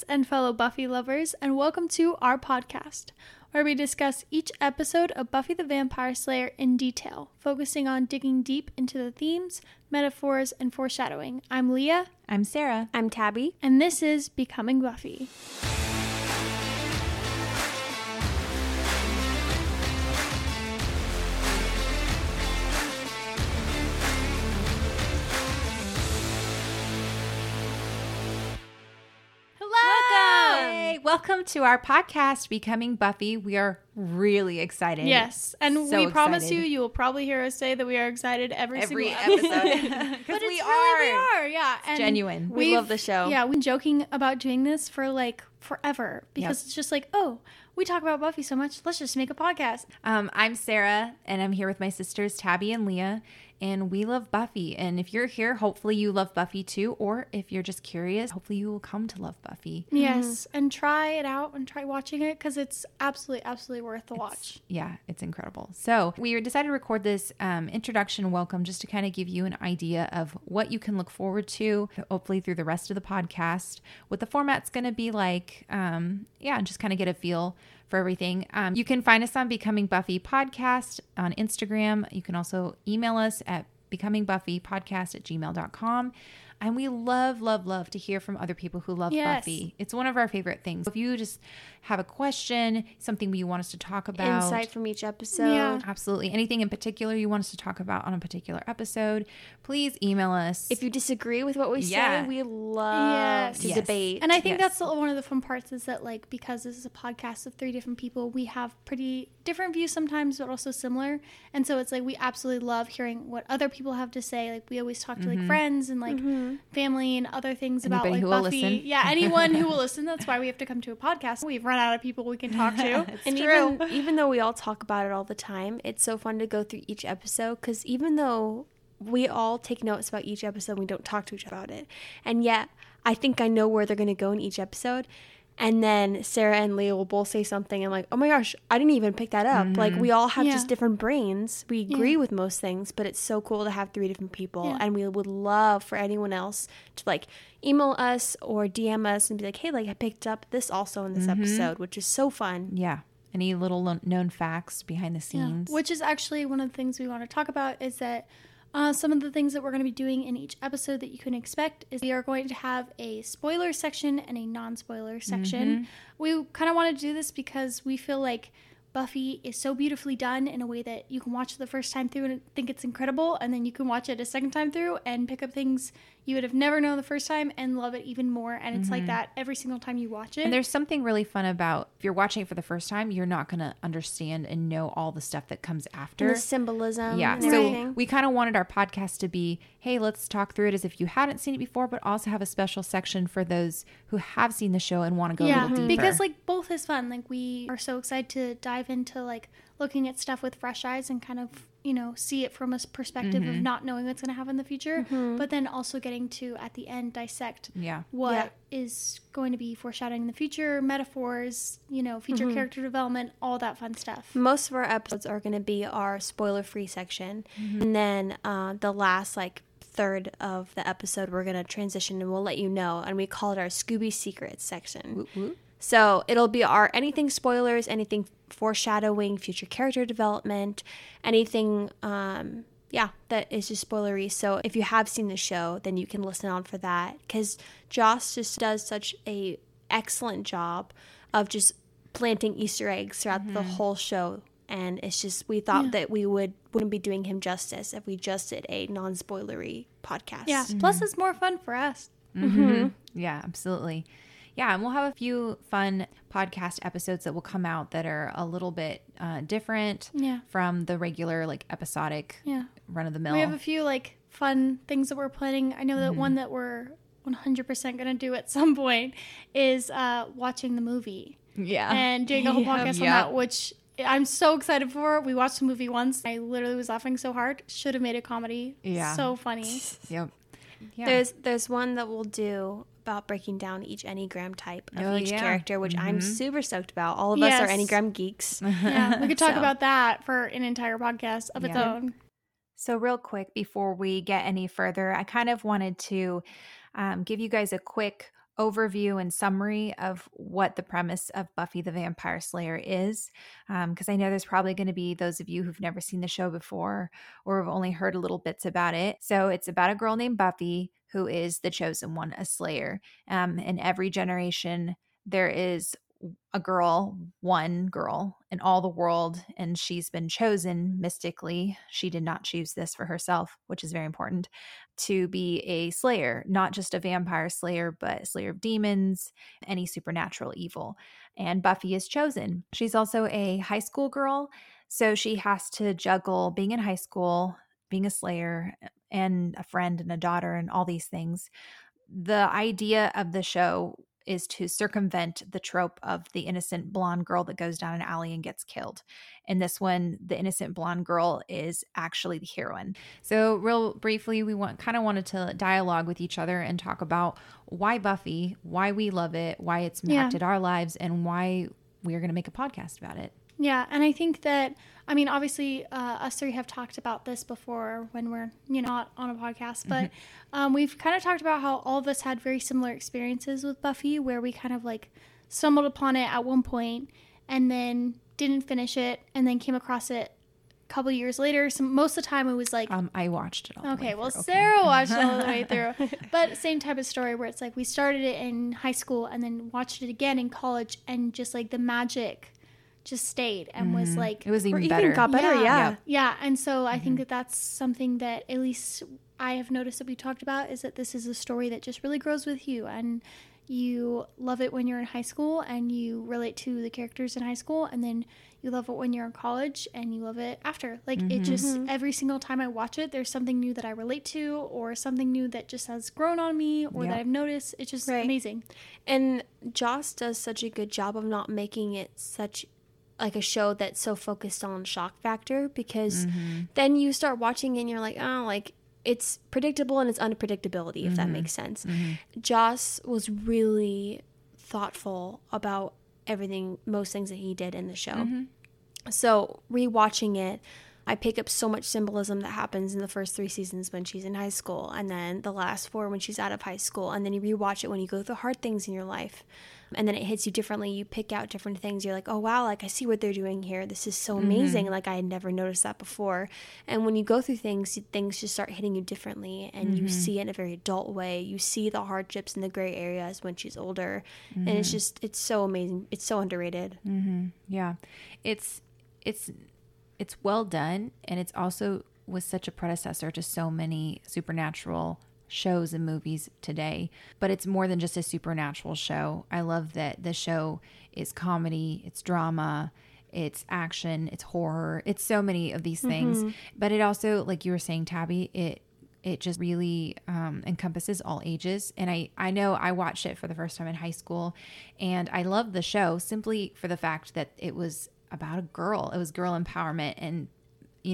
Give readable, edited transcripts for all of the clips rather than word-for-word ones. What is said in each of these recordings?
friends and fellow Buffy lovers, and welcome to our podcast, where we discuss each episode of Buffy the Vampire Slayer in detail, focusing on digging deep into the themes, metaphors, and foreshadowing. I'm Leah. I'm Sarah. I'm Tabby. And this is Becoming Buffy. Welcome to our podcast, Becoming Buffy. We are really excited. Yes, and so we promise excited. You will probably hear us say that we are excited every single episode. But we are. Really, we are, yeah. It's genuine. We love the show. Yeah, we've been joking about doing this for like forever because It's just like, oh, we talk about Buffy so much. Let's just make a podcast. I'm Sarah, and I'm here with my sisters, Tabby and Leah. And we love Buffy. And if you're here, hopefully you love Buffy too. Or if you're just curious, hopefully you will come to love Buffy. Yes. Mm-hmm. And try it out and try watching it because it's absolutely, absolutely worth the watch. Yeah, it's incredible. So we decided to record this introduction welcome just to kind of give you an idea of what you can look forward to, hopefully through the rest of the podcast, what the format's going to be like. And just kind of get a feel for everything. You can find us on Becoming Buffy Podcast on Instagram. You can also email us at becomingbuffypodcast@gmail.com. And we love to hear from other people who love Buffy. It's one of our favorite things. If you just have a question, something you want us to talk about. Insight from each episode. Yeah. Absolutely. Anything in particular you want us to talk about on a particular episode, please email us. If you disagree with what we say, we love to debate. And I think that's one of the fun parts is that, like, because this is a podcast of three different people, we have pretty different views sometimes, but also similar. And so it's like we absolutely love hearing what other people have to say. Like, we always talk to, like, friends and, like, family and other things. Anybody about, like, Buffy. Yeah, anyone who will listen. That's why we have to come to a podcast. We've run out of people we can talk to. And true. Even though we all talk about it all the time, it's so fun to go through each episode because even though we all take notes about each episode, we don't talk to each other about it. And yet, I think I know where they're going to go in each episode. And then Sarah and Leah will both say something and, like, oh my gosh, I didn't even pick that up. Mm-hmm. Like, we all have just different brains. We agree with most things, but it's so cool to have three different people. Yeah. And we would love for anyone else to, like, email us or DM us and be like, hey, like, I picked up this also in this episode, which is so fun. Yeah. Any little known facts behind the scenes. Yeah. Which is actually one of the things we want to talk about is that some of the things that we're going to be doing in each episode that you can expect is we are going to have a spoiler section and a non-spoiler section. We kind of want to do this because we feel like Buffy is so beautifully done in a way that you can watch it the first time through and think it's incredible, and then you can watch it a second time through and pick up things you would have never known the first time and love it even more. And it's like that every single time you watch it. And there's something really fun about if you're watching it for the first time, you're not going to understand and know all the stuff that comes after. And the symbolism. Yeah. And so we kind of wanted our podcast to be, hey, let's talk through it as if you hadn't seen it before, but also have a special section for those who have seen the show and want to go a little deeper. Because, like, both is fun. Like, we are so excited to dive into, like, looking at stuff with fresh eyes and kind of, you know, see it from a perspective of not knowing what's going to happen in the future, but then also getting to, at the end, dissect what is going to be foreshadowing in the future, metaphors, you know, future character development, all that fun stuff. Most of our episodes are going to be our spoiler-free section, and then the last, like, third of the episode, we're going to transition and we'll let you know, and we call it our Scooby secrets section. Woo-woo. So it'll be our anything spoilers, anything foreshadowing, future character development, anything, that is just spoilery. So if you have seen the show, then you can listen on for that because Joss just does such a excellent job of just planting Easter eggs throughout the whole show. And it's just, we thought that we wouldn't be doing him justice if we just did a non-spoilery podcast. Yeah, plus it's more fun for us. Yeah, absolutely. Yeah, and we'll have a few fun podcast episodes that will come out that are a little bit different from the regular, like, episodic run-of-the-mill. We have a few, like, fun things that we're planning. I know that one that we're 100% going to do at some point is watching the movie. Yeah. And doing a whole podcast on that, which I'm so excited for. We watched the movie once. I literally was laughing so hard. Should have made a comedy. Yeah. So funny. Yep. Yeah. There's one that we'll do about breaking down each Enneagram type of each character, which I'm super stoked about. All of us are Enneagram geeks. Yeah, we could talk about that for an entire podcast of its own. So real quick, before we get any further, I kind of wanted to give you guys a quick overview and summary of what the premise of Buffy the Vampire Slayer is, because I know there's probably going to be those of you who've never seen the show before or have only heard little bits about it. So it's about a girl named Buffy who is the chosen one, a slayer. In every generation, there is one girl in all the world, and she's been chosen mystically. She did not choose this for herself, which is very important, to be a slayer, not just a vampire slayer, but slayer of demons, any supernatural evil. And Buffy is chosen. She's also a high school girl, so she has to juggle being in high school, being a slayer, and a friend and a daughter and all these things. The idea of the show is to circumvent the trope of the innocent blonde girl that goes down an alley and gets killed. In this one, the innocent blonde girl is actually the heroine. So real briefly, we wanted to dialogue with each other and talk about why Buffy, why we love it, why it's impacted our lives, and why we're going to make a podcast about it. Yeah, and I think that, I mean, obviously us three have talked about this before when we're not on a podcast, but we've kind of talked about how all of us had very similar experiences with Buffy, where we kind of like stumbled upon it at one point and then didn't finish it and then came across it a couple years later. So most of the time it was like... I watched it all the way through. Well, Sarah watched it all the way through. But same type of story where it's like we started it in high school and then watched it again in college, and just like the magic... just stayed and was like, it was even better. Even got better, yeah. And so I think that's something that at least I have noticed that we talked about, is that this is a story that just really grows with you, and you love it when you're in high school and you relate to the characters in high school, and then you love it when you're in college and you love it after. Like it just every single time I watch it, there's something new that I relate to, or something new that just has grown on me, or that I've noticed. It's just amazing. And Joss does such a good job of not making it such like a show that's so focused on shock factor, because then you start watching and you're like, oh, like it's predictable and it's unpredictability, if that makes sense. Joss was really thoughtful about everything, most things that he did in the show. So rewatching it, I pick up so much symbolism that happens in the first 3 seasons when she's in high school, and then the last 4 when she's out of high school, and then you rewatch it when you go through hard things in your life, and then it hits you differently. You pick out different things. You're like, oh, wow, like I see what they're doing here. This is so amazing. Like I had never noticed that before. And when you go through things, things just start hitting you differently, and you see it in a very adult way. You see the hardships and the gray areas when she's older, and it's just, it's so amazing. It's so underrated. Yeah. It's well done, and it's also was such a predecessor to so many supernatural shows and movies today, but it's more than just a supernatural show. I love that the show is comedy, it's drama, it's action, it's horror, it's so many of these things, but it also, like you were saying, Tabby, it just really encompasses all ages. And I know I watched it for the first time in high school, and I loved the show simply for the fact that it was about a girl. It was girl empowerment. And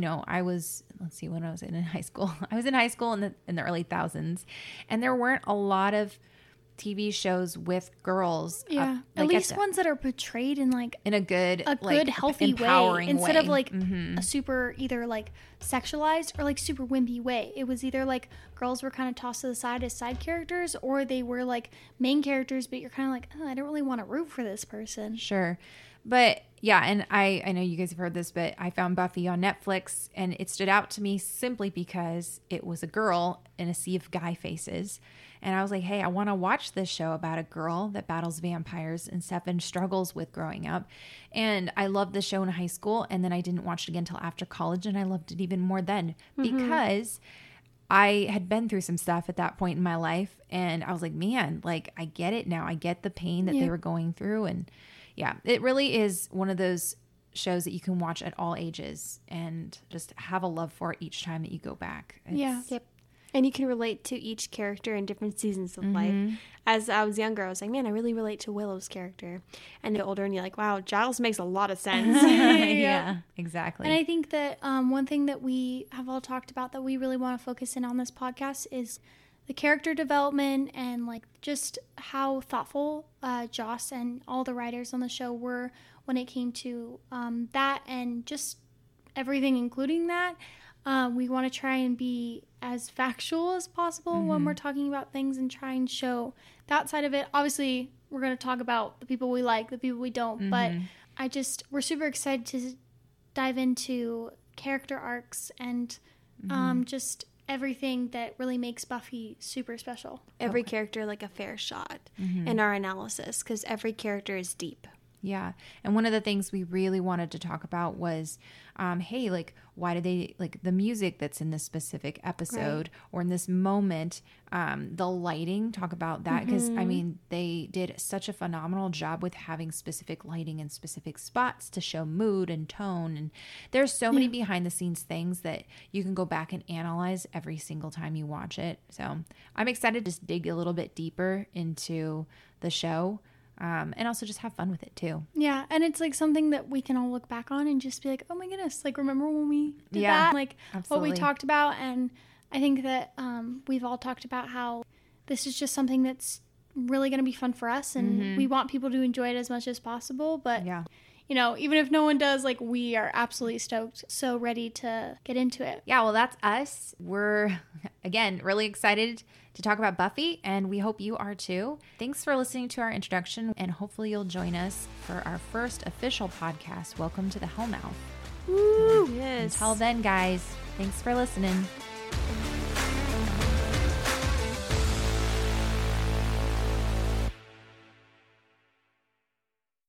I was, when I was in high school, I was in high school in the early 2000s, and there weren't a lot of TV shows with girls. Yeah. At least ones that are portrayed in like a good, healthy way, instead of like a super either like sexualized or like super wimpy way. It was either like girls were kind of tossed to the side as side characters, or they were like main characters, but you're kind of like, oh, I don't really want to root for this person. Sure. But yeah, and I know you guys have heard this, but I found Buffy on Netflix, and it stood out to me simply because it was a girl in a sea of guy faces. And I was like, hey, I want to watch this show about a girl that battles vampires and stuff and struggles with growing up. And I loved the show in high school, and then I didn't watch it again until after college, and I loved it even more then because I had been through some stuff at that point in my life, and I was like, man, like I get it now. I get the pain that they were going through. And yeah, it really is one of those shows that you can watch at all ages and just have a love for it each time that you go back. And you can relate to each character in different seasons of life. As I was younger, I was like, man, I really relate to Willow's character. And the older, and you're like, wow, Giles makes a lot of sense. Yeah, exactly. And I think that one thing that we have all talked about that we really want to focus in on this podcast is the character development, and like just how thoughtful Joss and all the writers on the show were when it came to that, and just everything including that. We want to try and be as factual as possible when we're talking about things and try and show that side of it. Obviously, we're going to talk about the people we like, the people we don't, but we're super excited to dive into character arcs and just everything that really makes Buffy super special. Every character like a fair shot in our analysis, because every character is deep. Yeah. And one of the things we really wanted to talk about was, hey, like, why do they like the music that's in this specific episode or in this moment, the lighting, talk about that. Because I mean, they did such a phenomenal job with having specific lighting in specific spots to show mood and tone. And there's so many behind the scenes things that you can go back and analyze every single time you watch it. So I'm excited to just dig a little bit deeper into the show. And also just have fun with it too. Yeah. And it's like something that we can all look back on and just be like, oh my goodness, like remember when we did that? Like absolutely. What we talked about. And I think that we've all talked about how this is just something that's really going to be fun for us. And we want people to enjoy it as much as possible. But, you know, even if no one does, like we are absolutely stoked, so ready to get into it. Yeah. Well, that's us. We're, again, really excited to talk about Buffy, and we hope you are too. Thanks for listening to our introduction, and hopefully you'll join us for our first official podcast. Welcome to the Hellmouth. Woo! Yes. Until then, guys, thanks for listening.